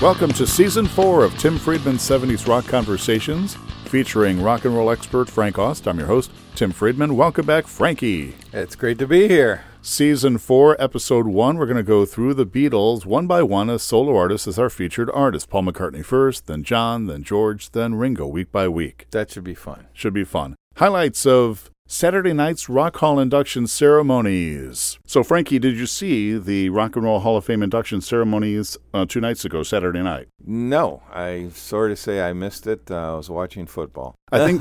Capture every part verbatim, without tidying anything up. Welcome to Season four of Tim Friedman's seventies Rock Conversations, featuring rock and roll expert Frank Ost. I'm your host, Tim Friedman. Welcome back, Frankie. It's great to be here. Season four, Episode one, we're going to go through the Beatles one by one as solo artists as our featured artist. Paul McCartney first, then John, then George, then Ringo, week by week. That should be fun. Should be fun. Highlights of Saturday night's Rock Hall induction ceremonies. So, Frankie, did you see the Rock and Roll Hall of Fame induction ceremonies uh, two nights ago, Saturday night? No. I sorry to say I missed it. Uh, I was watching football. I think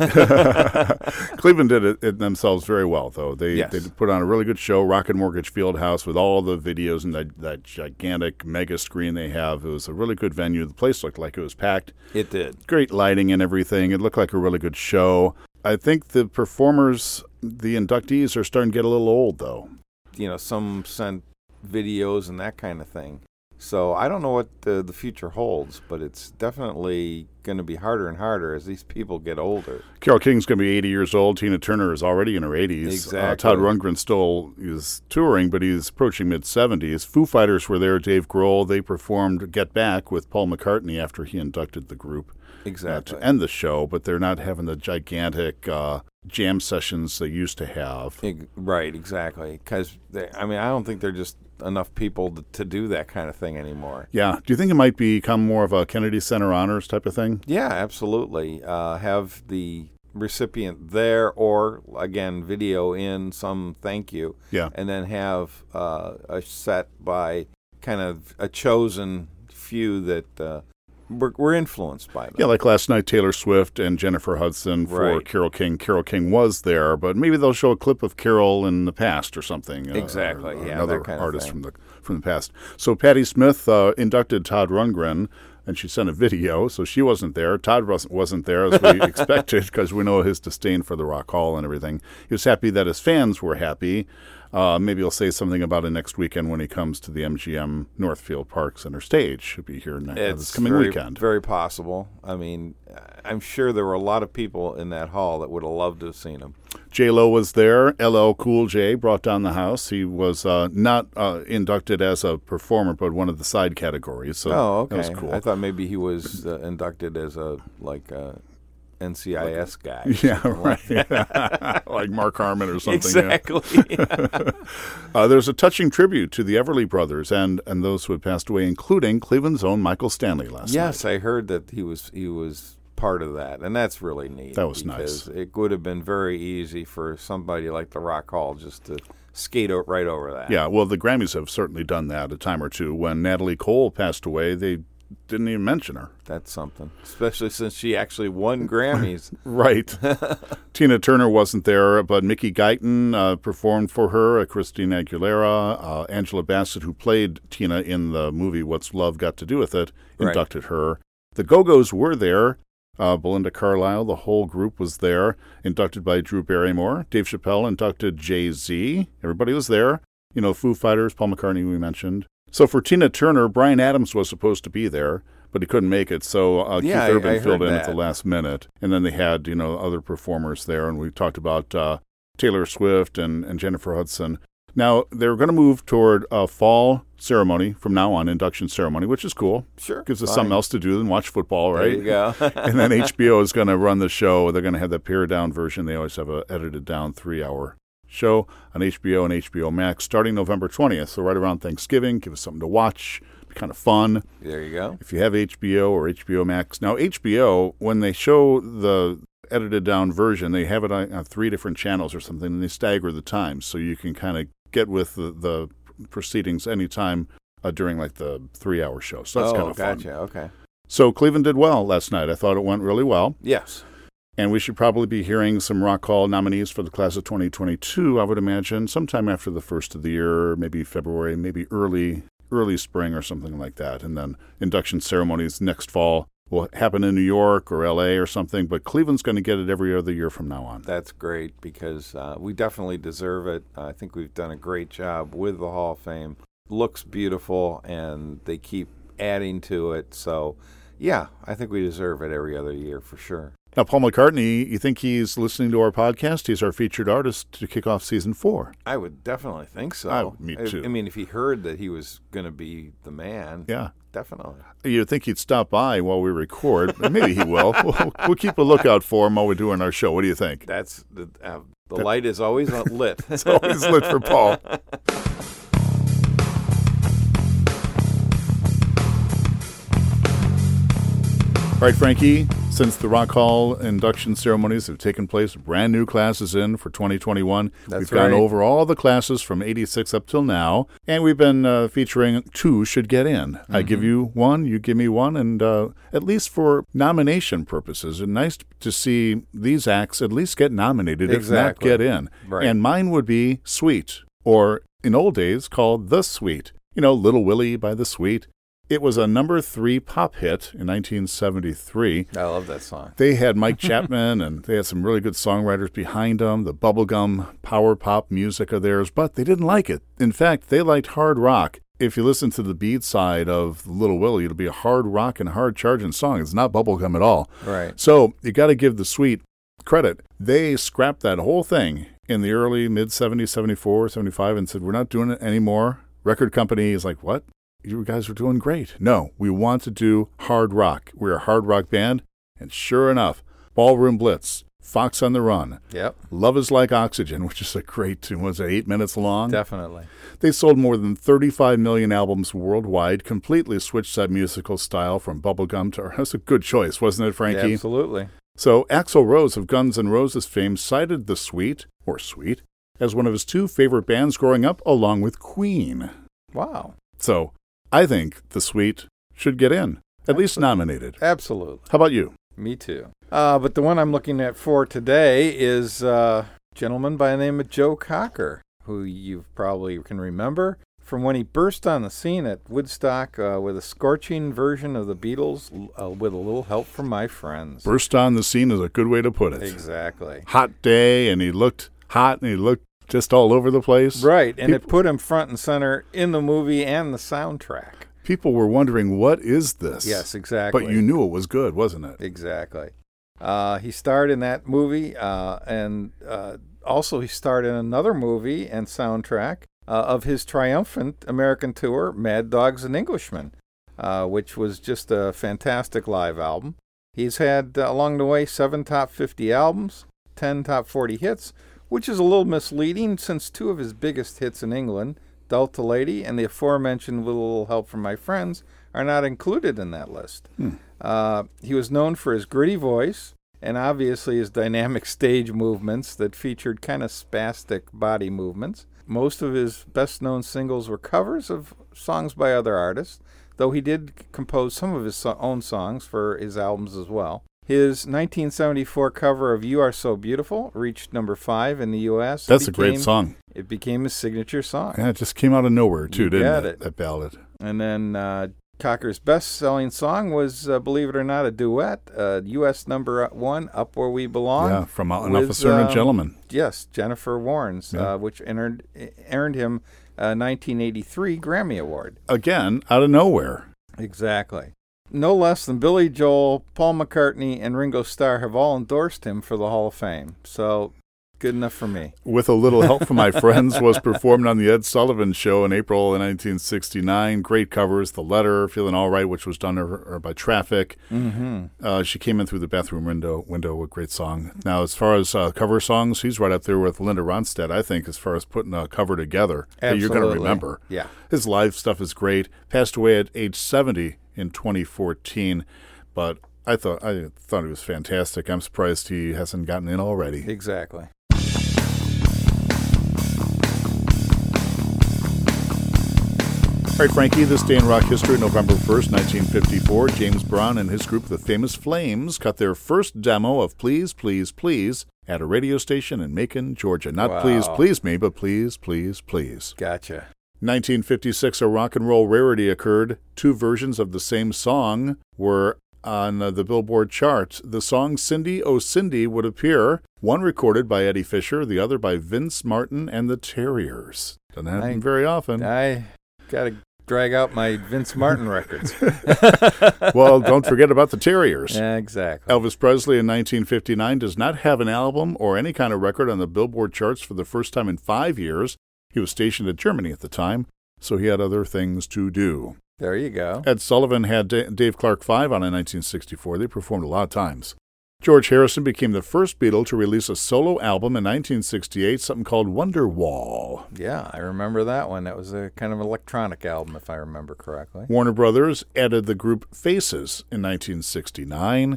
Cleveland did it, it themselves very well, though. They yes. they put on a really good show, Rocket Mortgage Fieldhouse, with all the videos and that, that gigantic mega screen they have. It was a really good venue. The place looked like it was packed. It did. Great lighting and everything. It looked like a really good show. I think the performers, the inductees, are starting to get a little old, though. You know, some sent videos and that kind of thing. So I don't know what the, the future holds, but it's definitely going to be harder and harder as these people get older. Carole King's going to be eighty years old. Tina Turner is already in her eighties. Exactly. Uh, Todd Rundgren still is touring, but he's approaching mid-seventies. Foo Fighters were there. Dave Grohl, they performed Get Back with Paul McCartney after he inducted the group. Exactly. Uh, to end the show, but they're not having the gigantic uh, jam sessions they used to have. Right, exactly. Because, I mean, I don't think they're just enough people to, to do that kind of thing anymore. Yeah. Do you think it might become more of a Kennedy Center Honors type of thing? Yeah, absolutely. Uh, have the recipient there or, again, video in some thank you. Yeah. And then have uh, a set by kind of a chosen few that... Uh, We're, we're influenced by them. Yeah, like last night, Taylor Swift and Jennifer Hudson for right. Carole King. Carole King was there, but maybe they'll show a clip of Carole in the past or something. Exactly, uh, or, yeah, another that kind artist of thing. from the from the past. So Patti Smith uh, inducted Todd Rundgren, and she sent a video, so she wasn't there. Todd wasn't there, as we expected, because we know his disdain for the Rock Hall and everything. He was happy that his fans were happy. Uh, maybe he'll say something about it next weekend when he comes to the M G M Northfield Park Center stage. Should be here next, uh, this coming very, weekend. Very possible. I mean, I'm sure there were a lot of people in that hall that would have loved to have seen him. J Lo was there. L L Cool J brought down the house. He was uh, not uh, inducted as a performer, but one of the side categories. So oh, okay. That was cool. I thought maybe he was uh, inducted as a like. Uh, N C I S guy. Yeah, right. Yeah. Like Mark Harmon or something. Exactly. Yeah. uh, there's a touching tribute to the Everly brothers and, and those who had passed away, including Cleveland's own Michael Stanley last yes, night. Yes, I heard that he was he was part of that, and that's really neat. That was nice. It would have been very easy for somebody like the Rock Hall just to skate o- right over that. Yeah, well, the Grammys have certainly done that a time or two. When Natalie Cole passed away, they didn't even mention her. That's something. Especially since she actually won Grammys. Right. Tina Turner wasn't there, but Mickey Guyton uh, performed for her, uh, Christina Aguilera, uh, Angela Bassett, who played Tina in the movie What's Love Got to Do with It, inducted right. her. The Go-Go's were there. Uh, Belinda Carlisle, the whole group was there, inducted by Drew Barrymore. Dave Chappelle inducted Jay-Z. Everybody was there. You know, Foo Fighters, Paul McCartney we mentioned. So for Tina Turner, Bryan Adams was supposed to be there, but he couldn't make it, so uh, yeah, Keith Urban I, I filled in that. At the last minute. And then they had, you know, other performers there, and we talked about uh, Taylor Swift and, and Jennifer Hudson. Now, they're going to move toward a fall ceremony from now on, induction ceremony, which is cool. Sure. Gives us fine. Something else to do than watch football, right? There you go. And then H B O is going to run the show. They're going to have the pared-down version. They always have an edited-down three-hour show on H B O and H B O Max starting November twentieth. So right around Thanksgiving, give us something to watch. Be kind of fun. There you go. If you have H B O or H B O Max. Now, H B O, when they show the edited down version, they have it on, on three different channels or something, and they stagger the times. So you can kind of get with the, the proceedings anytime uh, during like the three-hour show. So that's oh, kind of gotcha. Fun. Oh, gotcha. Okay. So Cleveland did well last night. I thought it went really well. Yes. And we should probably be hearing some Rock Hall nominees for the class of twenty twenty-two, I would imagine, sometime after the first of the year, maybe February, maybe early early spring or something like that. And then induction ceremonies next fall will happen in New York or L A or something, but Cleveland's going to get it every other year from now on. That's great because uh, we definitely deserve it. I think we've done a great job with the Hall of Fame. Looks beautiful, and they keep adding to it, so... Yeah, I think we deserve it every other year for sure. Now, Paul McCartney, you think he's listening to our podcast? He's our featured artist to kick off season four. I would definitely think so. I, me too. I, I mean, if he heard that he was going to be the man, yeah, definitely. You'd think he'd stop by while we record. Maybe he will. We'll, we'll keep a lookout for him while we're doing our show. What do you think? That's the, uh, the that, light is always lit. It's always lit for Paul. All right, Frankie, since the Rock Hall induction ceremonies have taken place, brand new classes in for twenty twenty-one. That's we've gone right. over all the classes from eighty-six up till now, and we've been uh, featuring Two Should Get In. Mm-hmm. I give you one, you give me one, and uh, at least for nomination purposes, it's nice to see these acts at least get nominated, exactly. if not get in. Right. And mine would be Sweet, or in old days called The Sweet. You know, Little Willie by The Sweet. It was a number three pop hit in nineteen seventy-three. I love that song. They had Mike Chapman, and they had some really good songwriters behind them. The bubblegum power pop music of theirs, but they didn't like it. In fact, they liked hard rock. If you listen to the B side of Little Willie, it'll be a hard rock and hard charging song. It's not bubblegum at all. Right. So you got to give The Sweet credit. They scrapped that whole thing in the early, mid-seventies, seventy-four, seventy-five, and said, we're not doing it anymore. Record company is like, what? You guys were doing great. No, we want to do hard rock. We're a hard rock band. And sure enough, Ballroom Blitz, Fox on the Run, yep. Love is Like Oxygen, which is a great tune. Was it eight minutes long? Definitely. They sold more than thirty-five million albums worldwide, completely switched that musical style from bubblegum to... That's a good choice, wasn't it, Frankie? Yeah, absolutely. So Axl Rose of Guns N' Roses fame cited The Sweet, or Sweet, as one of his two favorite bands growing up, along with Queen. Wow. So... I think The Sweet should get in, at Absolutely. Least nominated. Absolutely. How about you? Me too. Uh, but the one I'm looking at for today is uh, a gentleman by the name of Joe Cocker, who you probably can remember from when he burst on the scene at Woodstock uh, with a scorching version of the Beatles uh, with a little help from my friends. Burst on the scene is a good way to put it. Exactly. Hot day, and he looked hot, and he looked just all over the place. Right, and people, it put him front and center in the movie and the soundtrack. People were wondering, what is this? Yes, exactly. But you knew it was good, wasn't it? Exactly. Uh, he starred in that movie, uh, and uh, also he starred in another movie and soundtrack uh, of his triumphant American tour, Mad Dogs and Englishmen, uh, which was just a fantastic live album. He's had, uh, along the way, seven top fifty albums, ten top forty hits, which is a little misleading since two of his biggest hits in England, Delta Lady and the aforementioned With a Little Help from My Friends, are not included in that list. Hmm. Uh, he was known for his gritty voice and obviously his dynamic stage movements that featured kind of spastic body movements. Most of his best-known singles were covers of songs by other artists, though he did compose some of his so- own songs for his albums as well. His nineteen seventy-four cover of You Are So Beautiful reached number five in the U S That's became, a great song. It became his signature song. Yeah, it just came out of nowhere, too, you didn't it? it? That ballad. And then uh, Cocker's best-selling song was, uh, believe it or not, a duet, uh, U S number one, Up Where We Belong. Yeah, from An with, Officer um, and a Gentleman. Yes, Jennifer Warnes, yeah. uh, which entered, earned him a nineteen eighty-three Grammy Award. Again, out of nowhere. Exactly. No less than Billy Joel, Paul McCartney, and Ringo Starr have all endorsed him for the Hall of Fame. So, good enough for me. With a Little Help from My Friends was performed on the Ed Sullivan Show in April of nineteen sixty-nine. Great covers, The Letter, Feeling All Right, which was done her, her by Traffic. Mm-hmm. Uh, she came in through the bathroom window, window a great song. Now, as far as uh, cover songs, he's right up there with Linda Ronstadt, I think, as far as putting a cover together. Absolutely. Hey, you're going to remember. Yeah. His live stuff is great. Passed away at age seventy. In twenty fourteen, but I thought I thought it was fantastic. I'm surprised he hasn't gotten in already. Exactly. All right, Frankie, this day in rock history, November first, nineteen fifty-four, James Brown and his group, the Famous Flames, cut their first demo of Please, Please, Please at a radio station in Macon, Georgia. Not wow. Please, Please Me, but Please, Please, Please. Gotcha. nineteen fifty-six, a rock and roll rarity occurred. Two versions of the same song were on the Billboard chart. The song Cindy Oh Cindy would appear, one recorded by Eddie Fisher, the other by Vince Martin and the Terriers. Doesn't happen I, very often. I got a drag out my Vince Martin records. Well, don't forget about the Terriers. Yeah, exactly. Elvis Presley in nineteen fifty-nine does not have an album or any kind of record on the Billboard charts for the first time in five years. He was stationed in Germany at the time, so he had other things to do. There you go. Ed Sullivan had D- Dave Clark Five on in nineteen sixty-four. They performed a lot of times. George Harrison became the first Beatle to release a solo album in nineteen sixty-eight, something called Wonderwall. Yeah, I remember that one. That was a kind of electronic album, if I remember correctly. Warner Brothers added the group Faces in nineteen sixty-nine.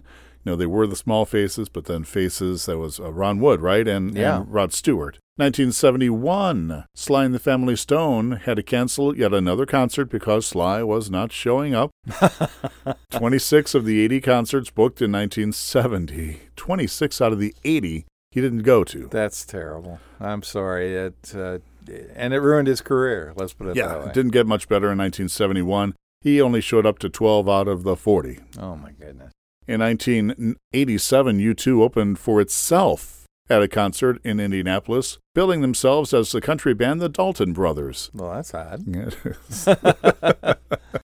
You know, they were the Small Faces, but then Faces, that was uh, Ron Wood, right? And, yeah. and Rod Stewart. nineteen seventy-one, Sly and the Family Stone had to cancel yet another concert because Sly was not showing up. twenty-six of the eighty concerts booked in nineteen seventy, twenty-six out of the eighty he didn't go to. That's terrible. I'm sorry. It, uh, and it ruined his career, let's put it yeah, that way. Yeah, it didn't get much better in nineteen seventy-one. He only showed up to twelve out of the forty. Oh, my goodness. In nineteen eighty-seven, U two opened for itself at a concert in Indianapolis, billing themselves as the country band the Dalton Brothers. Well, that's odd.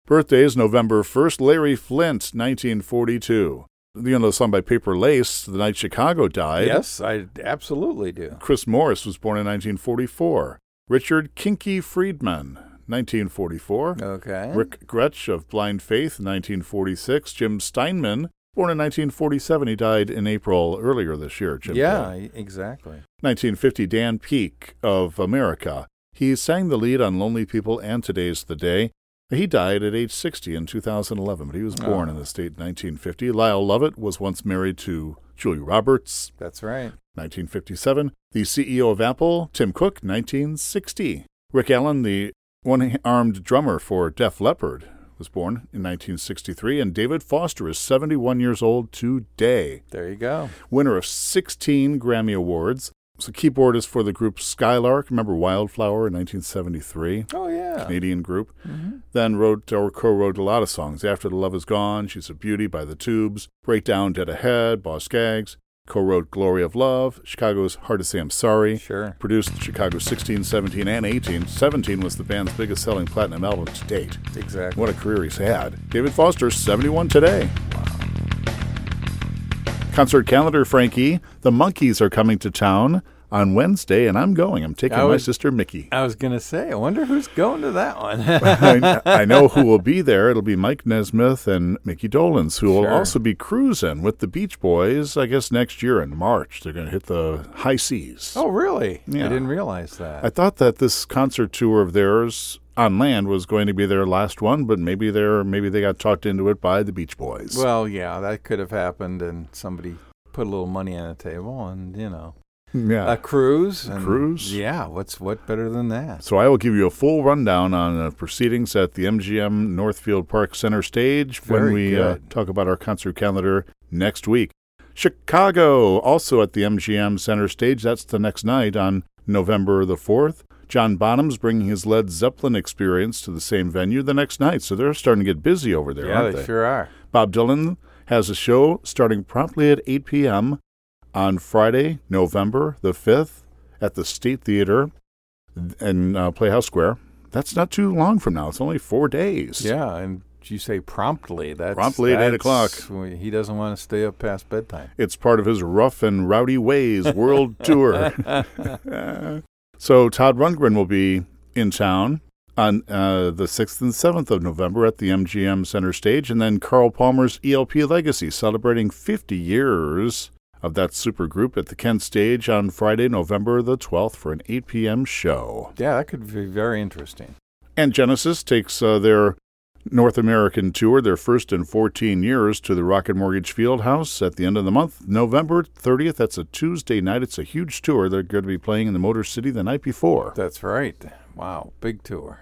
Birthdays, November first, Larry Flint, nineteen forty-two. You know the song by Paper Lace, The Night Chicago Died? Yes, I absolutely do. Chris Morris was born in nineteen forty-four. Richard Kinky Friedman, nineteen forty-four. Okay. Rick Gretsch of Blind Faith, nineteen forty-six. Jim Steinman, born in nineteen forty-seven, he died in April earlier this year. Jim yeah, died. exactly. nineteen fifty, Dan Peek of America. He sang the lead on Lonely People and Today's the Day. He died at age sixty in two thousand eleven, but he was born oh. in the state in nineteen fifty. Lyle Lovett was once married to Julia Roberts. That's right. nineteen fifty-seven, the C E O of Apple, Tim Cook, nineteen sixty. Rick Allen, the one-armed drummer for Def Leppard, was born in nineteen sixty-three, and David Foster is seventy-one years old today. There you go. Winner of sixteen Grammy Awards. Was a keyboardist for the group Skylark. Remember Wildflower in nineteen seventy-three? Oh, yeah. Canadian group. Mm-hmm. Then wrote or co-wrote a lot of songs. After the Love Is Gone, She's a Beauty by the Tubes, Breakdown, Dead Ahead, Boss Skaggs. Co-wrote Glory of Love, Chicago's Hard to Say I'm Sorry. Sure. Produced Chicago sixteen, seventeen, and eighteen. seventeen was the band's biggest selling platinum album to date. Exactly. What a career he's had. David Foster, seventy-one today. Wow. Concert calendar, Frankie. The Monkees are coming to town on Wednesday, and I'm going. I'm taking was, my sister Mickey. I was going to say, I wonder who's going to that one. I, I know who will be there. It'll be Mike Nesmith and Mickey Dolenz, who sure. will also be cruising with the Beach Boys, I guess, next year in March. They're going to hit the high seas. Oh, really? Yeah. I didn't realize that. I thought that this concert tour of theirs on land was going to be their last one, but maybe they're maybe they got talked into it by the Beach Boys. Well, yeah, that could have happened, and somebody put a little money on the table, and, you know. Yeah. A cruise. And, cruise? Yeah. What's what better than that? So I will give you a full rundown on uh, proceedings at the M G M Northfield Park Center stage Very when we uh, talk about our concert calendar next week. Chicago, also at the M G M Center stage. That's the next night on November the fourth. John Bonham's bringing his Led Zeppelin experience to the same venue the next night. So they're starting to get busy over there, yeah, aren't they? Yeah, they sure are. Bob Dylan has a show starting promptly at eight p.m., on Friday, November the fifth, at the State Theater in uh, Playhouse Square. That's not too long from now. It's only four days. Yeah, and you say promptly. That's, promptly that's, at eight o'clock. He doesn't want to stay up past bedtime. It's part of his Rough and Rowdy Ways World Tour. So Todd Rundgren will be in town on uh, the sixth and seventh of November at the M G M Center Stage, and then Carl Palmer's E L P Legacy, celebrating fifty years of that supergroup at the Kent Stage on Friday, November the twelfth for an eight p.m. show. Yeah, that could be very interesting. And Genesis takes uh, their North American tour, their first in fourteen years, to the Rocket Mortgage Fieldhouse at the end of the month, November thirtieth. That's a Tuesday night. It's a huge tour. They're going to be playing in the Motor City the night before. That's right. Wow, big tour.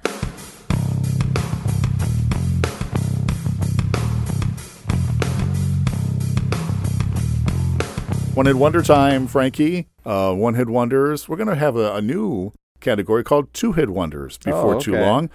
One-Hit Wonder time, Frankie. Uh, One-Hit Wonders. We're going to have a, a new category called Two-Hit Wonders before oh, okay. too long.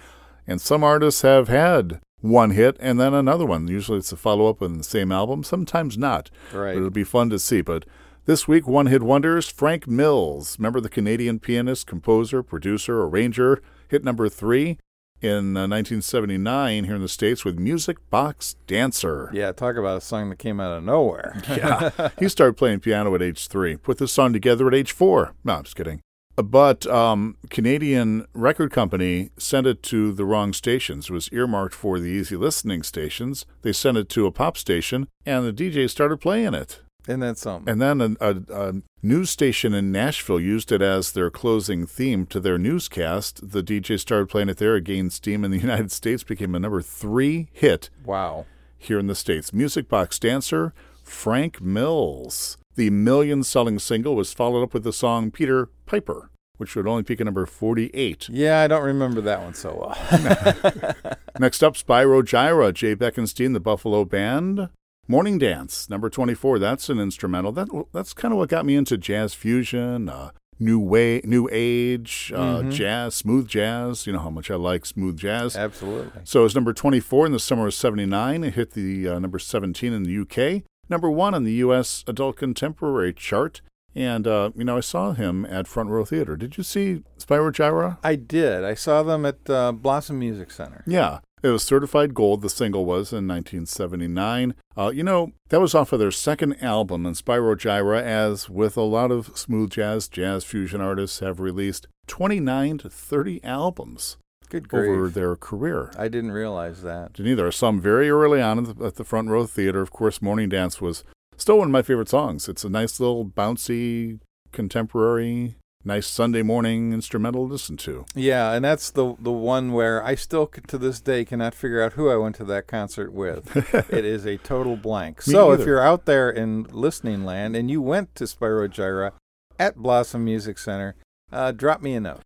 And some artists have had one hit and then another one. Usually it's a follow-up on the same album. Sometimes not. Right. But it'll be fun to see. But this week, One-Hit Wonders, Frank Mills. Remember the Canadian pianist, composer, producer, arranger? Hit number three in uh, nineteen seventy-nine here in the States with Music Box Dancer. Yeah, talk about a song that came out of nowhere. Yeah. He started playing piano at age three. Put this song together at age four. No, I'm just kidding. But um, Canadian record company sent it to the wrong stations. It was earmarked for the easy listening stations. They sent it to a pop station, and the D J started playing it. And then some. And then a, a, a news station in Nashville used it as their closing theme to their newscast. The D J started playing it there. It gained steam in the United States, became a number three hit. Wow. Here in the States. Music Box Dancer, Frank Mills. The million-selling single was followed up with the song Peter Piper, which would only peak at number forty-eight. Yeah, I don't remember that one so well. Next up, Spyro Gyra, Jay Bekenstein, the Buffalo Band. Morning Dance, number twenty-four. That's an instrumental. That That's kind of what got me into jazz fusion, uh, new way, new age, uh, mm-hmm. jazz, smooth jazz. You know how much I like smooth jazz. Absolutely. So it was number twenty-four in the summer of seventy-nine. It hit the uh, number seventeen in the U K, number one on the U S Adult Contemporary chart. And, uh, you know, I saw him at Front Row Theater. Did you see Spyro Gyra? I did. I saw them at uh, Blossom Music Center. Yeah. It was certified gold, the single was, in nineteen seventy-nine. Uh, you know, that was off of their second album, and Spyro Gyra, as with a lot of smooth jazz, jazz fusion artists, have released twenty-nine to thirty albums. Good grief. Over their career. I didn't realize that. Didn't either. Some very early on at the, at the Front Row Theater. Of course, Morning Dance was still one of my favorite songs. It's a nice little bouncy, contemporary, nice Sunday morning instrumental to listen to. Yeah, and that's the the one where I still, to this day, cannot figure out who I went to that concert with. It is a total blank. So either. If you're out there in listening land and you went to Spyro Gyra at Blossom Music Center, Uh, drop me a note.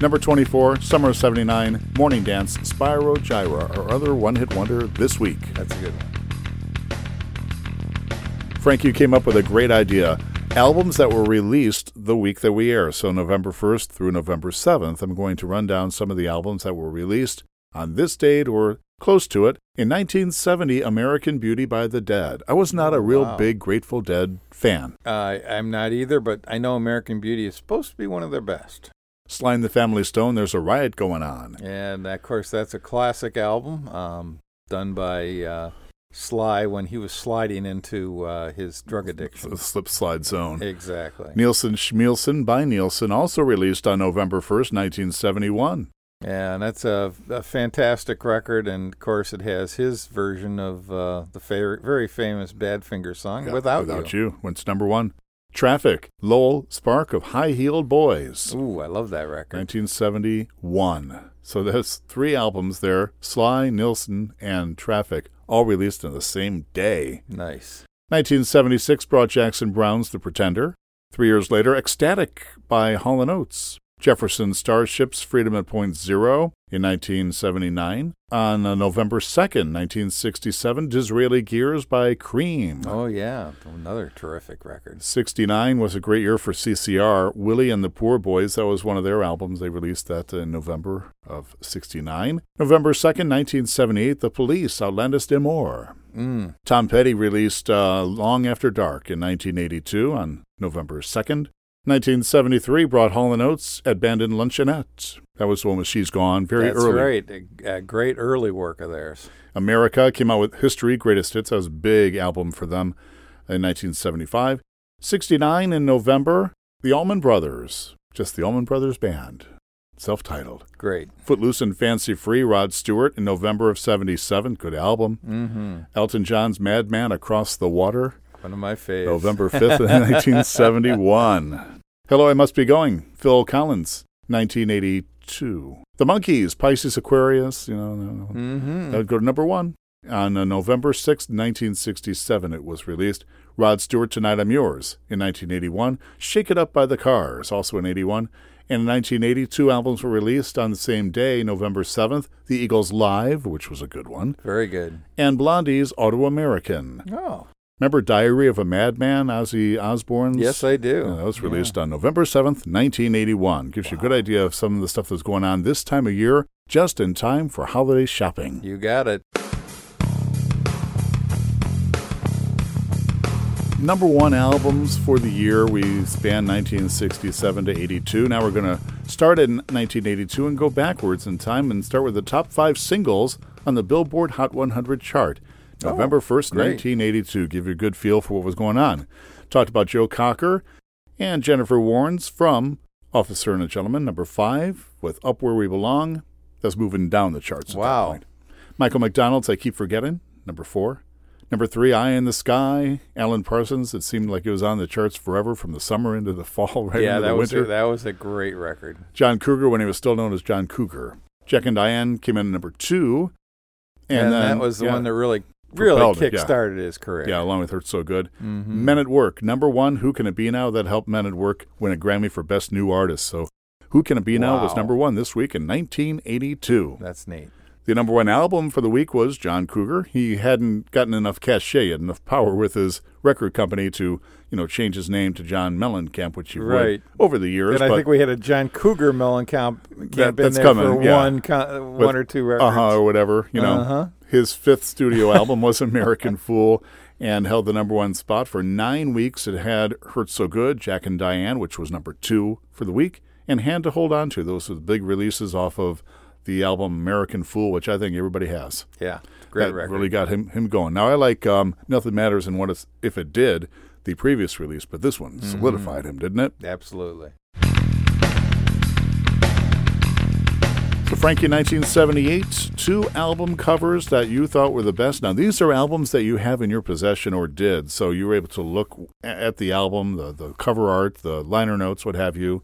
Number twenty-four, Summer of seventy-nine, Morning Dance, Spyro Gyra, our other one-hit wonder this week. That's a good one. Frank, you came up with a great idea. Albums that were released the week that we air. So November first through November seventh, I'm going to run down some of the albums that were released on this date or close to it. In nineteen seventy, American Beauty by the Dead. I was not a real wow. big Grateful Dead fan. Uh, I'm not either, but I know American Beauty is supposed to be one of their best. Sly and the Family Stone, There's a Riot Going On. And, of course, that's a classic album um, done by uh, Sly when he was sliding into uh, his drug addiction. The slip slide zone. Exactly. Nielsen Schmielsen by Nielsen, also released on November first, nineteen seventy-one. Yeah, and that's a, a fantastic record, and, of course, it has his version of uh, the fa- very famous Badfinger song, yeah, Without, Without You. Without You, it's number one. Traffic, Lowell Spark of High-Heeled Boys. Ooh, I love that record. nineteen seventy-one. So there's three albums there, Sly, Nielsen, and Traffic, all released on the same day. Nice. nineteen seventy-six brought Jackson Browne's The Pretender. Three years later, Ecstatic by Hall and Oates. Jefferson Starship's Freedom at Point Zero in nineteen seventy-nine. On uh, November second, nineteen sixty-seven, Disraeli Gears by Cream. Oh, yeah. Another terrific record. sixty-nine was a great year for C C R. Willie and the Poor Boys, that was one of their albums. They released that in November of sixty-nine. November second, nineteen seventy-eight, The Police, Outlandish D'Amour. Mm. Tom Petty released uh, Long After Dark in nineteen eighty-two on November second. nineteen seventy-three brought Hall and Oates Abandoned Luncheonette. That was the one with She's Gone, very That's early. That's right, a great early work of theirs. America came out with History, Greatest Hits. That was a big album for them in nineteen seventy-five. sixty-nine in November, the Allman Brothers, just the Allman Brothers Band, self-titled. Great. Footloose and Fancy Free, Rod Stewart in November of seventy-seven, good album. Mm-hmm. Elton John's Madman Across the Water. One of my faves. November fifth, nineteen seventy-one. Hello, I Must Be Going, Phil Collins, nineteen eighty-two. The Monkees, Pisces Aquarius, you know, mm-hmm. that would go to number one. On uh, November sixth, nineteen sixty-seven, it was released. Rod Stewart, Tonight I'm Yours, in nineteen eighty-one. Shake It Up by the Cars, also in eighty-one. And in nineteen eighty, two albums were released on the same day, November seventh, The Eagles Live, which was a good one. Very good. And Blondie's Auto-American. Oh. Remember Diary of a Madman, Ozzy Osbourne's? Yes, I do. Yeah, that was released yeah. on November seventh, nineteen eighty-one. Gives wow. you a good idea of some of the stuff that's going on this time of year, just in time for holiday shopping. You got it. number one albums for the year. We span nineteen sixty-seven to eighty-two. Now we're going to start in nineteen eighty-two and go backwards in time and start with the top five singles on the Billboard Hot one hundred chart. November first, great. nineteen eighty-two. Give you a good feel for what was going on. Talked about Joe Cocker and Jennifer Warnes from Officer and a Gentleman, number five, with Up Where We Belong. That's moving down the charts at wow. that point. Michael McDonald's I Keep Forgetting, number four. Number three, Eye in the Sky, Alan Parsons. It seemed like it was on the charts forever from the summer into the fall, right yeah, into that the winter. Yeah, that was a great record. John Cougar, when he was still known as John Cougar. Jack and Diane came in at number two. And, and then, that was the yeah, one that really... Really kickstarted yeah. his career. Yeah, along with Hurt So Good. Mm-hmm. Men at Work, number one, Who Can It Be Now? That helped Men at Work win a Grammy for Best New Artist. So Who Can It Be wow. Now was number one this week in nineteen eighty-two. That's neat. The number one album for the week was John Cougar. He hadn't gotten enough cachet, enough power with his record company to, you know, change his name to John Mellencamp, which he right. would over the years. And I think we had a John Cougar Mellencamp that, in there coming, for yeah. one, con- with, one or two records. Uh-huh, or whatever, you know. Uh-huh. His fifth studio album was American Fool and held the number one spot for nine weeks. It had Hurt So Good, Jack and Diane, which was number two for the week, and Hand to Hold On To. Those are the big releases off of the album American Fool, which I think everybody has. Yeah, great that record. Really got him him going. Now, I like um, Nothing Matters and What If It Did, the previous release, but this one mm-hmm. solidified him, didn't it? Absolutely. So Frankie, nineteen seventy-eight, two album covers that you thought were the best. Now, these are albums that you have in your possession or did, so you were able to look at the album, the, the cover art, the liner notes, what have you,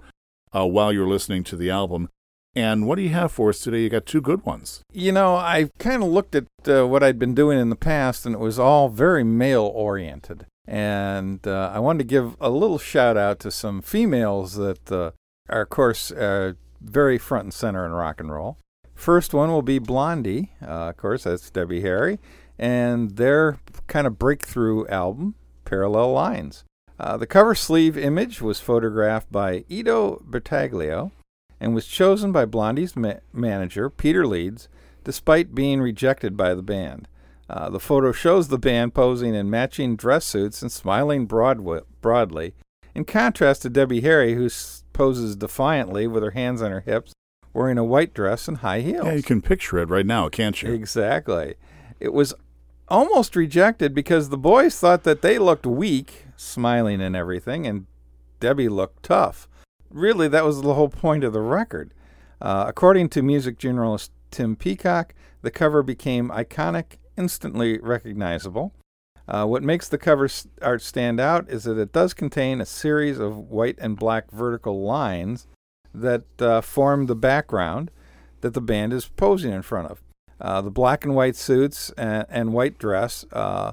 uh, while you're listening to the album. And what do you have for us today? You got two good ones. You know, I kind of looked at uh, what I'd been doing in the past, and it was all very male-oriented. And uh, I wanted to give a little shout-out to some females that uh, are, of course, uh, very front and center in rock and roll. First one will be Blondie, uh, of course, that's Debbie Harry, and their kind of breakthrough album, Parallel Lines. Uh, the cover sleeve image was photographed by Ido Bertaglio and was chosen by Blondie's ma- manager, Peter Leeds, despite being rejected by the band. Uh, the photo shows the band posing in matching dress suits and smiling broad- broadly, in contrast to Debbie Harry, who poses defiantly with her hands on her hips, wearing a white dress and high heels. Yeah, you can picture it right now, can't you? Exactly. It was almost rejected because the boys thought that they looked weak, smiling and everything, and Debbie looked tough. Really, that was the whole point of the record. Uh, according to music journalist Tim Peacock, the cover became iconic, instantly recognizable. Uh, what makes the cover art stand out is that it does contain a series of white and black vertical lines that uh, form the background that the band is posing in front of. Uh, the black and white suits and, and white dress uh,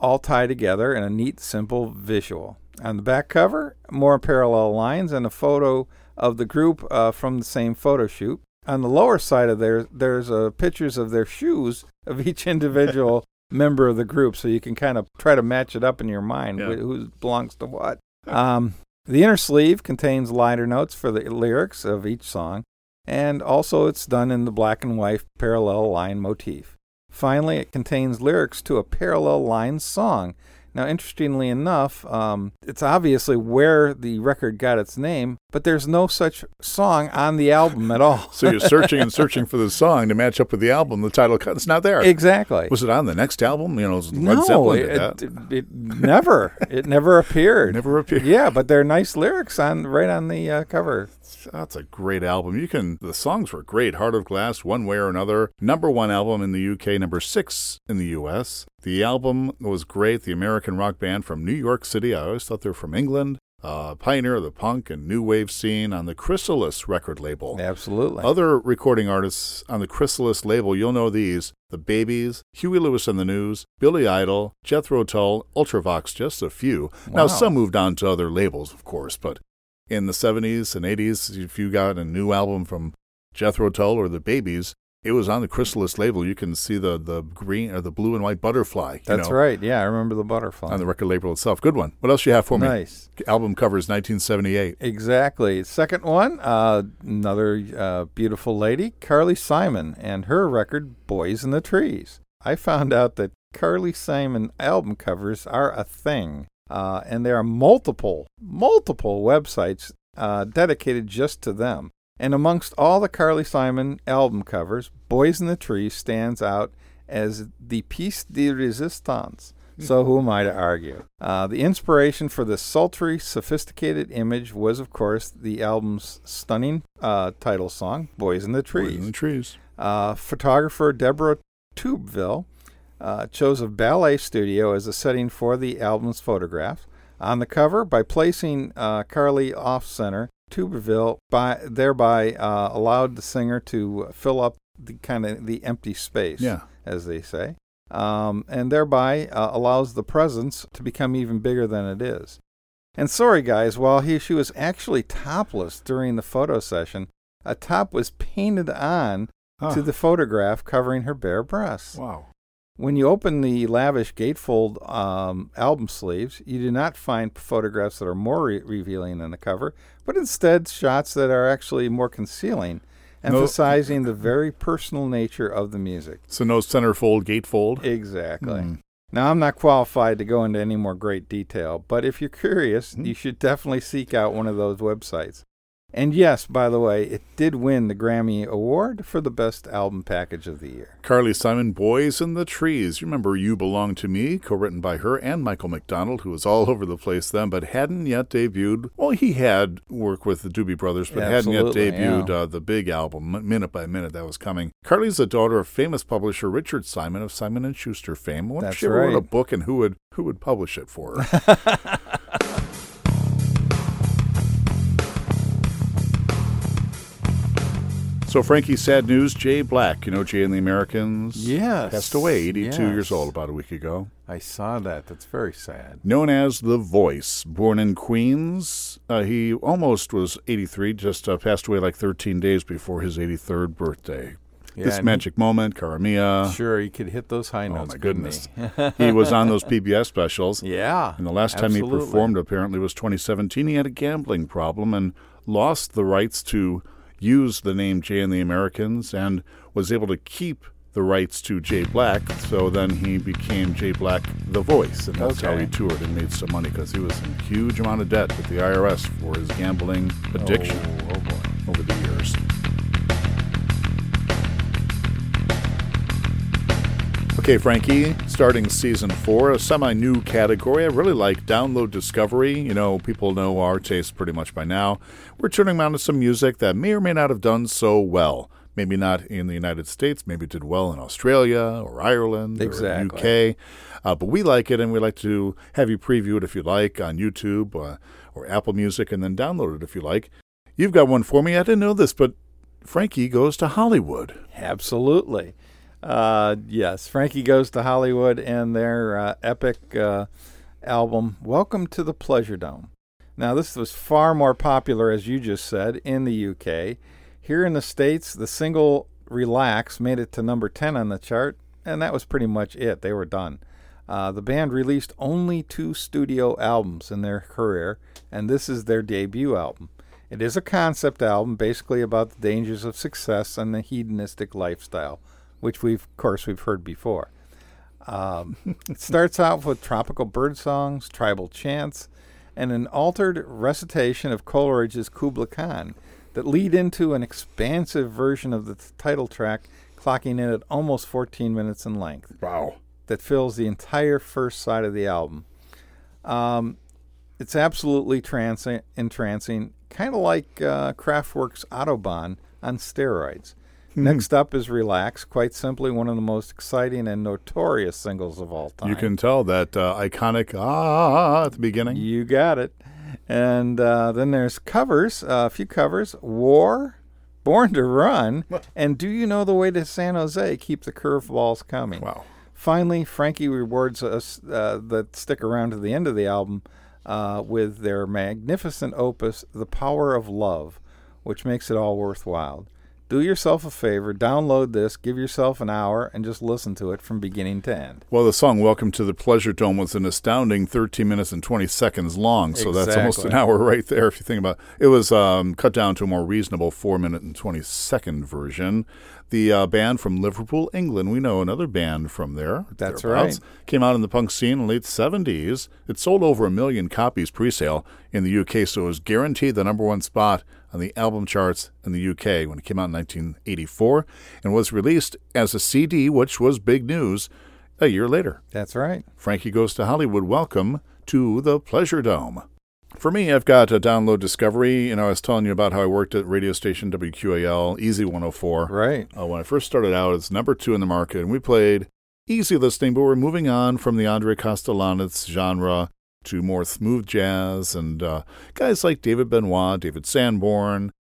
all tie together in a neat, simple visual. On the back cover, more parallel lines and a photo of the group uh, from the same photo shoot. On the lower side of there, there's uh, pictures of their shoes of each individual member of the group, so you can kind of try to match it up in your mind yeah. who belongs to what. Um, the inner sleeve contains liner notes for the lyrics of each song, and also it's done in the black and white parallel line motif. Finally, it contains lyrics to a parallel line song. Now, interestingly enough, um, it's obviously where the record got its name, but there's no such song on the album at all. So you're searching and searching for the song to match up with the album. The title cut, it's not there. Exactly. Was it on the next album? You know, Led no, Zeppelin did it, that. It, it never. It never appeared. Never appeared. Yeah, but there are nice lyrics on right on the uh, cover. That's a great album. You can. The songs were great. Heart of Glass, One Way or Another, number one album in the U K, number six in the U S. The album was great. The American rock band from New York City. I always thought they were from England. Uh, pioneer of the punk and new wave scene on the Chrysalis record label. Absolutely. Other recording artists on the Chrysalis label, you'll know these. The Babies, Huey Lewis and the News, Billy Idol, Jethro Tull, Ultravox, just a few. Wow. Now, some moved on to other labels, of course, but in the seventies and eighties, if you got a new album from Jethro Tull or The Babies, it was on the Chrysalis label. You can see the, the green or the blue and white butterfly. You That's know, right. Yeah, I remember the butterfly. On the record label itself. Good one. What else you have for me? Nice. Album covers, nineteen seventy-eight. Exactly. Second one, uh, another uh, beautiful lady, Carly Simon, and her record, Boys in the Trees. I found out that Carly Simon album covers are a thing. Uh, and there are multiple, multiple websites uh, dedicated just to them. And amongst all the Carly Simon album covers, Boys in the Tree stands out as the piece de resistance. So who am I to argue? Uh, the inspiration for this sultry, sophisticated image was, of course, the album's stunning uh, title song, Boys in the Trees. Boys in the Trees. Uh, photographer Deborah Tubeville uh, chose a ballet studio as a setting for the album's photographs. On the cover, by placing uh, Carly off-center, Tubeville by, thereby uh, allowed the singer to fill up the kind of the empty space, yeah. as they say. Um, and thereby uh, allows the presence to become even bigger than it is. And sorry, guys, while he, she was actually topless during the photo session, a top was painted on huh. to the photograph covering her bare breasts. Wow. When you open the lavish gatefold um, album sleeves, you do not find photographs that are more re- revealing than the cover, but instead shots that are actually more concealing, emphasizing no. the very personal nature of the music. So no centerfold, gatefold? Exactly. Mm. Now, I'm not qualified to go into any more great detail, but if you're curious, mm. you should definitely seek out one of those websites. And yes, by the way, it did win the Grammy Award for the Best Album Package of the Year. Carly Simon, Boys in the Trees. You remember You Belong to Me, co-written by her and Michael McDonald, who was all over the place then, but hadn't yet debuted. Well, he had work with the Doobie Brothers, but yeah, hadn't yet debuted yeah. uh, the big album, Minute by Minute, that was coming. Carly's the daughter of famous publisher Richard Simon of Simon and Schuster fame. What if she right. wrote a book, and who would, who would publish it for her? So, Frankie, sad news, Jay Black, you know Jay and the Americans? Yes. Passed away, eighty-two yes. years old, about a week ago. I saw that. That's very sad. Known as The Voice, born in Queens. Uh, he almost was eighty-three, just uh, passed away like thirteen days before his eighty-third birthday. Yeah, this Magic Moment, Karamia. Sure, he could hit those high notes. Oh, my goodness. He was on those P B S specials. Yeah. And the last absolutely. time he performed, apparently, was twenty seventeen. He had a gambling problem and lost the rights to used the name Jay and the Americans and was able to keep the rights to Jay Black, so then he became Jay Black The Voice, and that's okay. how he toured and made some money, because he was in a huge amount of debt with the I R S for his gambling addiction oh, oh boy. over the years. Okay, Frankie, starting season four, a semi-new category. I really like Download Discovery. You know, people know our taste pretty much by now. We're turning around to some music that may or may not have done so well. Maybe not in the United States. Maybe it did well in Australia or Ireland exactly. or U K. Uh, but we like it, and we like to have you preview it if you like on YouTube uh, or Apple Music, and then download it if you like. You've got one for me. I didn't know this, but Frankie Goes to Hollywood. Absolutely. Uh, yes, Frankie Goes to Hollywood and their uh, epic uh, album, Welcome to the Pleasure Dome. Now, this was far more popular, as you just said, in the U K. Here in the States, the single Relax made it to number ten on the chart, and that was pretty much it. They were done. Uh, the band released only two studio albums in their career, and this is their debut album. It is a concept album, basically about the dangers of success and the hedonistic lifestyle, which we've, of course, we've heard before. Um, it starts out with tropical bird songs, tribal chants, and an altered recitation of Coleridge's Kubla Khan that lead into an expansive version of the title track, clocking in at almost fourteen minutes in length. Wow. That fills the entire first side of the album. Um, it's absolutely transi- entrancing, kind of like uh, Kraftwerk's Autobahn on steroids. Next up is Relax, quite simply one of the most exciting and notorious singles of all time. You can tell that uh, iconic ah at the beginning. You got it. And uh, then there's covers, uh, a few covers, War, Born to Run, and Do You Know the Way to San Jose? Keep the curveballs coming. Wow. Finally, Frankie rewards us uh, that stick around to the end of the album uh, with their magnificent opus, The Power of Love, which makes it all worthwhile. Do yourself a favor, download this, give yourself an hour, and just listen to it from beginning to end. Well, the song Welcome to the Pleasure Dome was an astounding thirteen minutes and twenty seconds long, so exactly. that's almost an hour right there if you think about it. It was um, cut down to a more reasonable four minute and twenty second version. the uh, band from Liverpool, England. We know another band from there. That's right. Came out in the punk scene in the late seventies. It sold over a million copies pre-sale in the U K, so it was guaranteed the number one spot on the album charts in the U K when it came out in nineteen eighty-four and was released as a C D, which was big news, a year later. That's right. Frankie Goes to Hollywood. Welcome to the Pleasure Dome. For me, I've got a download discovery. You know, I was telling you about how I worked at radio station W Q A L, Easy one oh four. Right. Uh, when I first started out, it's number two in the market, and we played easy listening, but we're moving on from the Andre Castellanos genre to more smooth jazz, and uh, guys like David Benoit, David Sanborn,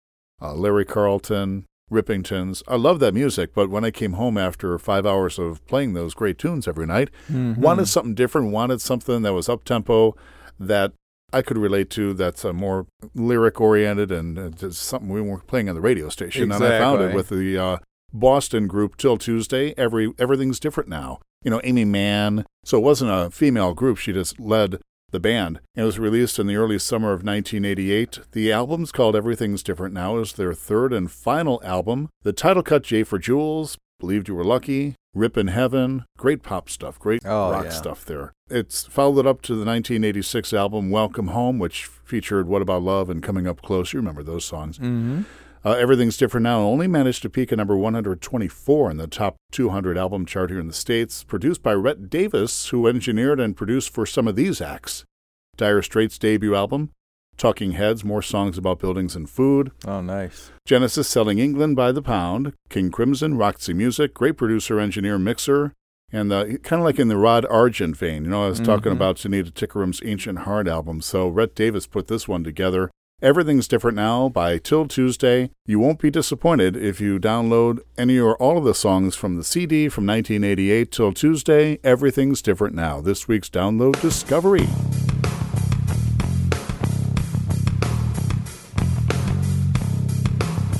uh, Larry Carlton, Rippingtons. I love that music, but when I came home after five hours of playing those great tunes every night, mm-hmm. wanted something different, wanted something that was up-tempo, that I could relate to, that's a more lyric-oriented and just something we weren't playing on the radio station. Exactly. And I found it with the uh, Boston group Till Tuesday. Every Everything's different now. You know, Amy Mann. So it wasn't a female group. She just led the band. It was released in the early summer of nineteen eighty-eight. The album's called Everything's Different Now. It was their third and final album. The title cut, J for Jewels, Believed You Were Lucky, Rip in Heaven, great pop stuff, great oh, rock yeah. stuff there. It's followed up to the nineteen eighty-six album Welcome Home, which featured What About Love and Coming Up Close. You remember those songs. Mm-hmm. Uh, Everything's Different Now only managed to peak at number one hundred twenty-four in the top two hundred album chart here in the States, produced by Rhett Davis, who engineered and produced for some of these acts. Dire Straits' debut album, Talking Heads, more songs about buildings and food. Oh, nice. Genesis selling England by the pound. King Crimson, Roxy Music, great producer, engineer, mixer. And the, kind of like in the Rod Argent vein. You know, I was mm-hmm. talking about Sunita Tikaram's Ancient Heart album, so Rhett Davis put this one together. Everything's Different Now by Till Tuesday. You won't be disappointed if you download any or all of the songs from the C D from nineteen eighty-eight Till Tuesday. Everything's Different Now. This week's Download Discovery.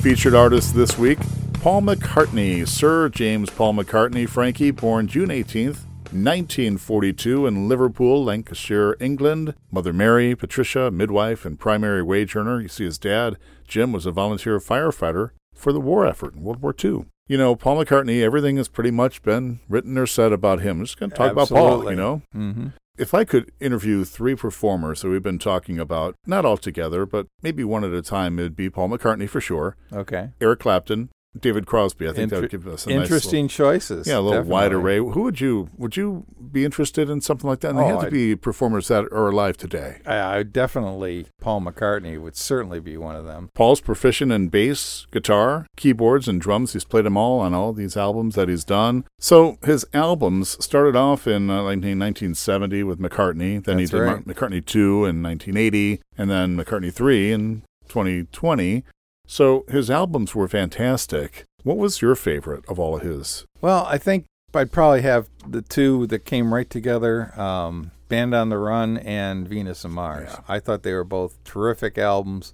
Featured artist this week, Paul McCartney. Sir James Paul McCartney, Frankie, born June eighteenth, nineteen forty-two in Liverpool, Lancashire, England. Mother Mary, Patricia, midwife and primary wage earner. You see his dad, Jim, was a volunteer firefighter for the war effort in World War Two. You know, Paul McCartney, everything has pretty much been written or said about him. I'm just going to talk Absolutely. about Paul, you know. Mm-hmm. If I could interview three performers that we've been talking about, not all together, but maybe one at a time, it'd be Paul McCartney for sure. Okay. Eric Clapton, David Crosby. I think Inter- that would give us a interesting nice little, choices. Yeah, a little definitely. wide array. Who would you would you be interested in something like that? And oh, they have to I'd, be performers that are alive today. I, I definitely Paul McCartney would certainly be one of them. Paul's proficient in bass, guitar, keyboards, and drums. He's played them all on all these albums that he's done. So his albums started off in uh, nineteen seventy with McCartney. Then That's he did right. McCartney two in nineteen eighty, and then McCartney three in twenty twenty. So his albums were fantastic. What was your favorite of all of his? Well, I think I'd probably have the two that came right together, um, Band on the Run and Venus and Mars. Yeah. I thought they were both terrific albums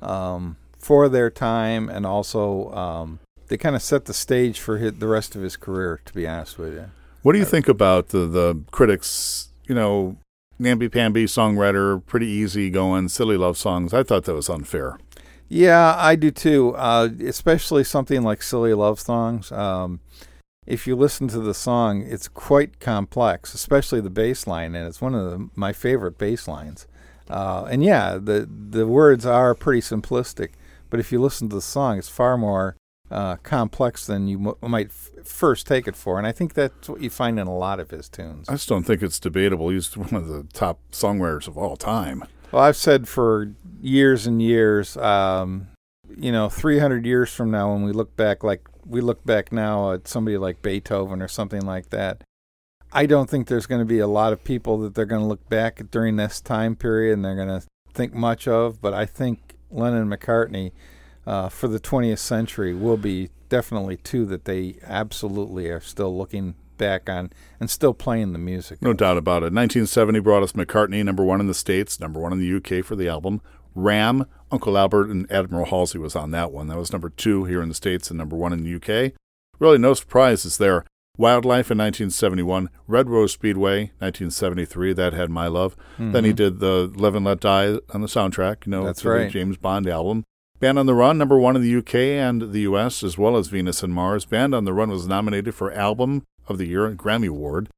um, for their time, and also um, they kind of set the stage for his, the rest of his career, to be honest with you. What do you I, think about the, the critics, you know, namby-pamby songwriter, pretty easy going, silly love songs? I thought that was unfair. Yeah, I do too, uh, especially something like Silly Love Songs. Um, if you listen to the song, it's quite complex, especially the bass line, and it's one of the, my favorite bass lines. Uh, and yeah, the, the words are pretty simplistic, but if you listen to the song, it's far more uh, complex than you m- might f- first take it for, and I think that's what you find in a lot of his tunes. I just don't think it's debatable. He's one of the top songwriters of all time. Well, I've said for years and years, um, you know, three hundred years from now, when we look back, like we look back now at somebody like Beethoven or something like that, I don't think there's going to be a lot of people that they're going to look back at during this time period and they're going to think much of. But I think Lennon and McCartney uh, for the twentieth century will be definitely two that they absolutely are still looking back on and still playing the music. No doubt about it. nineteen seventy brought us McCartney, number one in the States, number one in the U K for the album. Ram, Uncle Albert and Admiral Halsey was on that one. That was number two here in the States and number one in the U K. Really no surprises there. Wildlife in nineteen seventy-one, Red Rose Speedway, nineteen seventy-three, that had My Love. Mm-hmm. Then he did the Live and Let Die on the soundtrack, you know, That's right. the James Bond album. Band on the Run, number one in the U K and the U S, as well as Venus and Mars. Band on the Run was nominated for Album of the Year and Grammy Award,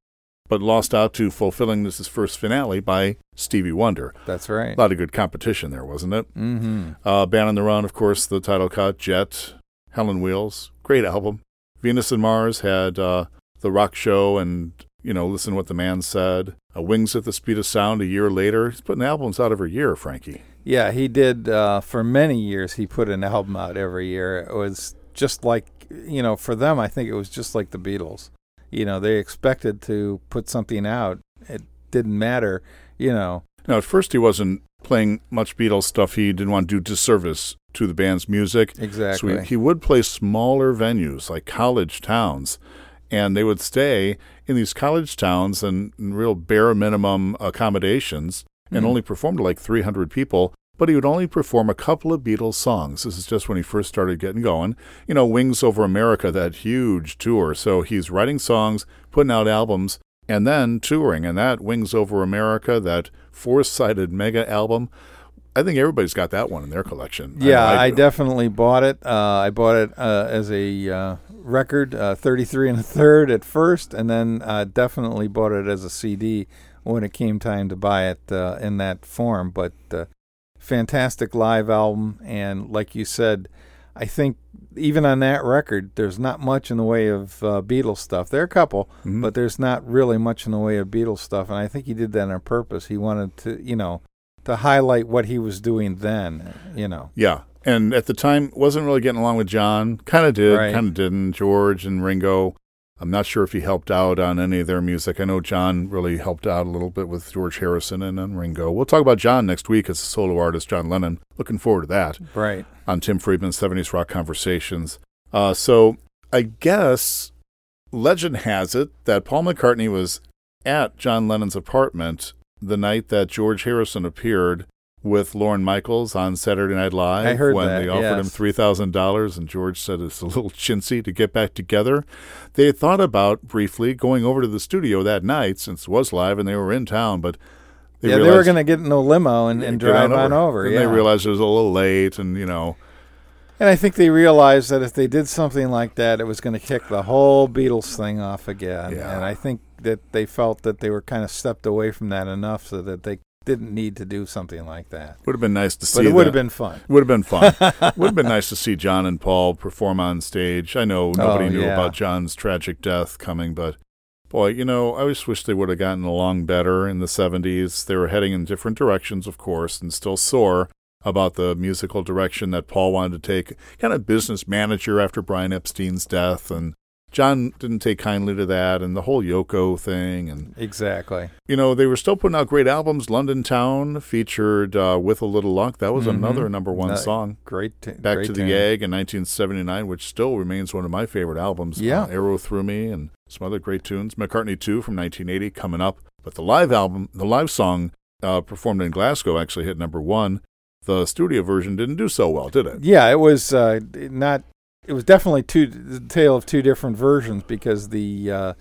but lost out to Fulfilling This First Finale by Stevie Wonder. That's right. A lot of good competition there, wasn't it? Mm-hmm. Uh, Band on the Run, of course, the title cut, Jet, Helen Wheels, great album. Venus and Mars had uh, The Rock Show and, you know, Listen What the Man Said. Uh, Wings at the Speed of Sound a year later. He's putting albums out every year, Frankie. Yeah, he did. Uh, for many years, he put an album out every year. It was just like, you know, for them, I think it was just like the Beatles. You know, they expected to put something out. It didn't matter, you know. Now, at first he wasn't playing much Beatles stuff. He didn't want to do disservice to the band's music. Exactly. So he, he would play smaller venues like college towns, and they would stay in these college towns and real bare minimum accommodations and mm-hmm. only performed to like three hundred people. But he would only perform a couple of Beatles songs. This is just when he first started getting going. You know, Wings Over America, that huge tour. So he's writing songs, putting out albums, and then touring. And that Wings Over America, that four-sided mega album, I think everybody's got that one in their collection. Yeah, I, I, I definitely bought it. Uh, I bought it uh, as a uh, record, uh, thirty-three and a third at first, and then uh, definitely bought it as a C D when it came time to buy it uh, in that form. But... Uh, fantastic live album, and like you said, I think even on that record there's not much in the way of uh, Beatles stuff. There are a couple, mm-hmm. but there's not really much in the way of Beatles stuff, and I think he did that on purpose. He wanted to, you know, to highlight what he was doing then, you know. Yeah, and at the time wasn't really getting along with John. Kind of did, right. Kind of didn't. George and Ringo, I'm not sure if he helped out on any of their music. I know John really helped out a little bit with George Harrison and then Ringo. We'll talk about John next week as a solo artist, John Lennon. Looking forward to that. Right. On Tim Friedman's seventies Rock Conversations. Uh, so I guess legend has it that Paul McCartney was at John Lennon's apartment the night that George Harrison appeared with Lorne Michaels on Saturday Night Live. I heard when that, they offered yes. him three thousand dollars, and George said it's a little chintzy to get back together. They thought about briefly going over to the studio that night, since it was live and they were in town, but they yeah, realized they were going to get in a limo and, and drive on over. On over and yeah. they realized it was a little late, and you know. And I think they realized that if they did something like that, it was going to kick the whole Beatles thing off again. Yeah. And I think that they felt that they were kind of stepped away from that enough so that they didn't need to do something like that. Would have been nice to see. But it would have been fun. Would have been fun. Would have been nice to see John and Paul perform on stage. I know nobody oh, knew yeah. about John's tragic death coming, but boy, you know, I always wish they would have gotten along better in the seventies. They were heading in different directions, of course, and still sore about the musical direction that Paul wanted to take. Kind of business manager after Brian Epstein's death, and John didn't take kindly to that, and the whole Yoko thing. And exactly. You know, they were still putting out great albums. London Town featured uh, With a Little Luck. That was mm-hmm. another number one uh, song. Great. T- Back great to tune. The Egg in nineteen seventy-nine, which still remains one of my favorite albums. Yeah. Uh, Arrow Through Me and some other great tunes. McCartney two from nineteen eighty coming up. But the live album, the live song uh, performed in Glasgow actually hit number one. The studio version didn't do so well, did it? Yeah, it was uh, not... It was definitely two, the tale of two different versions, because the uh,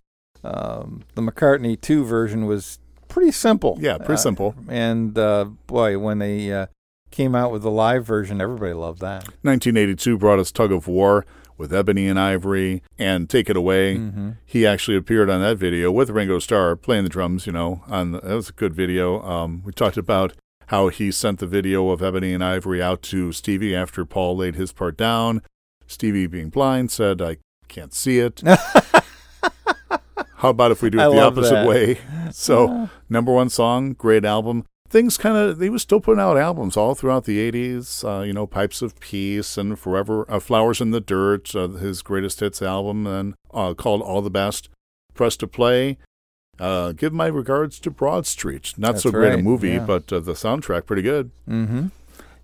um, the McCartney two version was pretty simple. Yeah, pretty uh, simple. And uh, boy, when they uh, came out with the live version, everybody loved that. nineteen eighty-two brought us Tug of War with Ebony and Ivory and Take It Away. Mm-hmm. He actually appeared on that video with Ringo Starr playing the drums, you know. On the, that was a good video. Um, we talked about how he sent the video of Ebony and Ivory out to Stevie after Paul laid his part down. Stevie, being blind, said, "I can't see it." How about if we do it the opposite that. way? So, yeah. Number one song, great album. Things kind of, they were still putting out albums all throughout the eighties, uh, you know, Pipes of Peace and Forever, uh, Flowers in the Dirt, uh, his greatest hits album, and uh, called All the Best. Press to Play. Uh, give my regards to Broad Street. Not That's so great right. a movie, yeah. but uh, the soundtrack, pretty good. Mm-hmm.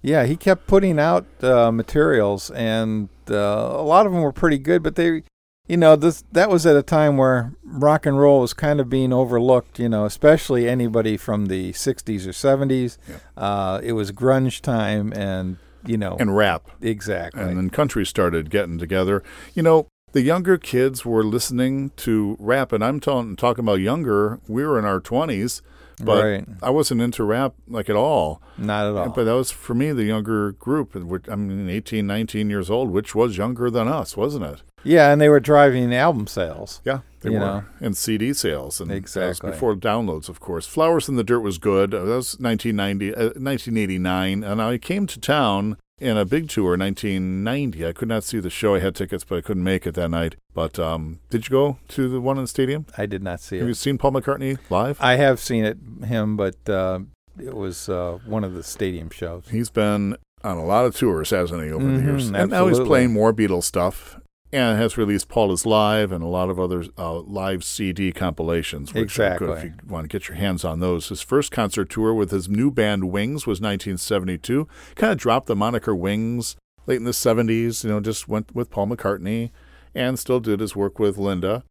Yeah, he kept putting out uh, materials, and uh, a lot of them were pretty good, but they, you know, this that was at a time where rock and roll was kind of being overlooked, you know, especially anybody from the sixties or seventies. Yeah. Uh, it was grunge time and, you know. And rap. Exactly. And then country started getting together. You know, the younger kids were listening to rap, and I'm t- talking about younger. We were in our twenties. But right. I wasn't into rap like at all. Not at all. But that was, for me, the younger group. I mean, eighteen, nineteen years old, which was younger than us, wasn't it? Yeah, and they were driving album sales. Yeah, they were. Know? And C D sales. And exactly. Before downloads, of course. Flowers in the Dirt was good. That was nineteen ninety, uh, nineteen eighty-nine. And I came to town in a big tour, nineteen ninety. I could not see the show. I had tickets, but I couldn't make it that night. But um, did you go to the one in the stadium? I did not see it. Have you seen Paul McCartney live? I have seen it, him, but uh, it was uh, one of the stadium shows. He's been on a lot of tours, hasn't he, over mm-hmm, the years? Absolutely. And now he's playing more Beatles stuff. And has released Paul is Live and a lot of other uh, live C D compilations, which exactly. are good if you want to get your hands on those. His first concert tour with his new band Wings was nineteen seventy-two. Kind of dropped the moniker Wings late in the seventies, you know, just went with Paul McCartney and still did his work with Linda.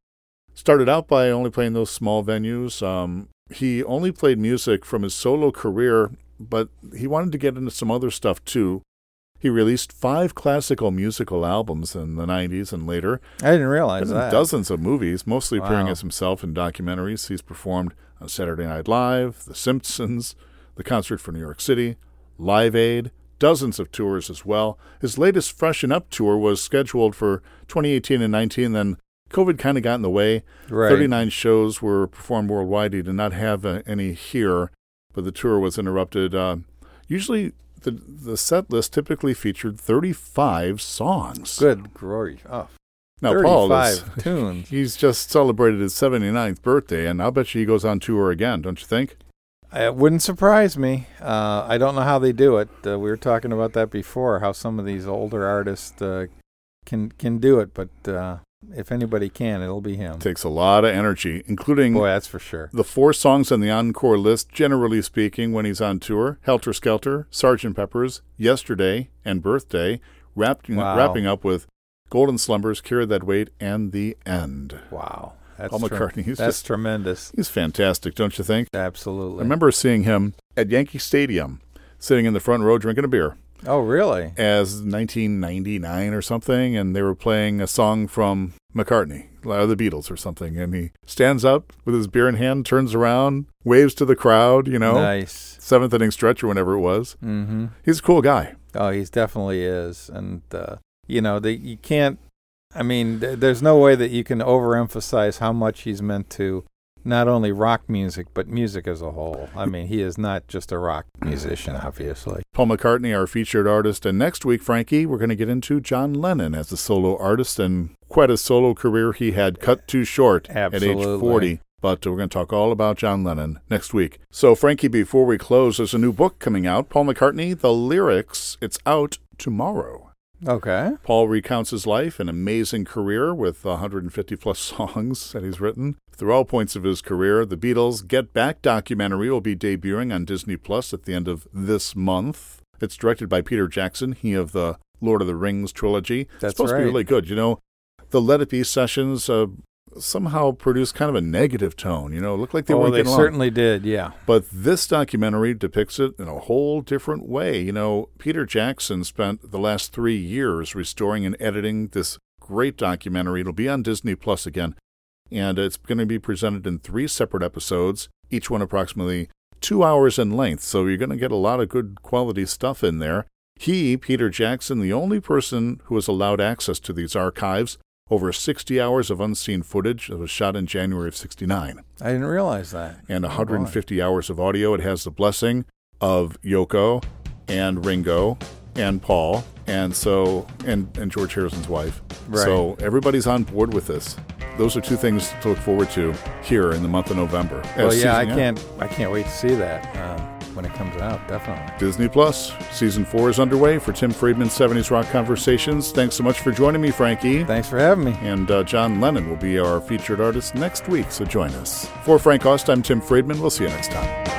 Started out by only playing those small venues. Um, he only played music from his solo career, but he wanted to get into some other stuff too. He released five classical musical albums in the nineties and later. I didn't realize that. Dozens of movies, mostly wow. appearing as himself in documentaries. He's performed on Saturday Night Live, The Simpsons, The Concert for New York City, Live Aid, dozens of tours as well. His latest Freshen Up tour was scheduled for twenty eighteen and nineteen, then COVID kind of got in the way. Right. thirty-nine shows were performed worldwide. He did not have uh, any here, but the tour was interrupted. Uh, usually... The the set list typically featured thirty-five songs. Good glory. Oh, now, Paul is, tunes. He's just celebrated his seventy-ninth birthday, and I'll bet you he goes on tour again, don't you think? It wouldn't surprise me. Uh, I don't know how they do it. Uh, we were talking about that before, how some of these older artists uh, can, can do it, but... Uh, if anybody can, it'll be him. Takes a lot of energy, including boy, that's for sure. The four songs on the encore list, generally speaking, when he's on tour: "Helter Skelter," "Sergeant Pepper's," "Yesterday," and "Birthday." Wrapping wow. wrapping up with "Golden Slumbers," "Carry That Weight," and "The End." Wow, that's Paul McCartney. Tre- that's just, tremendous. He's fantastic, don't you think? Absolutely. I remember seeing him at Yankee Stadium, sitting in the front row drinking a beer. Oh, really? As nineteen ninety-nine or something, and they were playing a song from McCartney, or the Beatles or something, and he stands up with his beer in hand, turns around, waves to the crowd, you know. Nice. Seventh inning stretch or whenever it was. Mm-hmm. He's a cool guy. Oh, he definitely is. And, uh, you know, the, you can't, I mean, th- there's no way that you can overemphasize how much he's meant to not only rock music, but music as a whole. I mean, he is not just a rock musician, obviously. Paul McCartney, our featured artist. And next week, Frankie, we're going to get into John Lennon as a solo artist and quite a solo career he had cut too short Absolutely. At age forty. But we're going to talk all about John Lennon next week. So, Frankie, before we close, there's a new book coming out, Paul McCartney, The Lyrics. It's out tomorrow. Okay. Paul recounts his life, an amazing career with one hundred fifty plus songs that he's written. Through all points of his career, the Beatles' Get Back documentary will be debuting on Disney Plus at the end of this month. It's directed by Peter Jackson, he of the Lord of the Rings trilogy. That's it's supposed right. to be really good. You know, the Let It Be sessions uh, somehow produced kind of a negative tone. You know, it looked like they oh, weren't getting along. They certainly did, yeah. But this documentary depicts it in a whole different way. You know, Peter Jackson spent the last three years restoring and editing this great documentary. It'll be on Disney Plus again, and it's going to be presented in three separate episodes, each one approximately two hours in length. So you're going to get a lot of good quality stuff in there. He, Peter Jackson, the only person who was allowed access to these archives. Over sixty hours of unseen footage that was shot in January of sixty-nine. I didn't realize that. And one hundred fifty oh, hours of audio. It has the blessing of Yoko and Ringo and Paul and so and, and George Harrison's wife. Right. So everybody's on board with this. Those are two things to look forward to here in the month of November. Well, yeah, I can't, I can't wait to see that. Um, when it comes out, definitely. Disney Plus, Season four is underway for Tim Friedman's seventies Rock Conversations. Thanks so much for joining me, Frankie. Thanks for having me. And uh, John Lennon will be our featured artist next week, so join us. For Frank Ost, I'm Tim Friedman. We'll see you next time.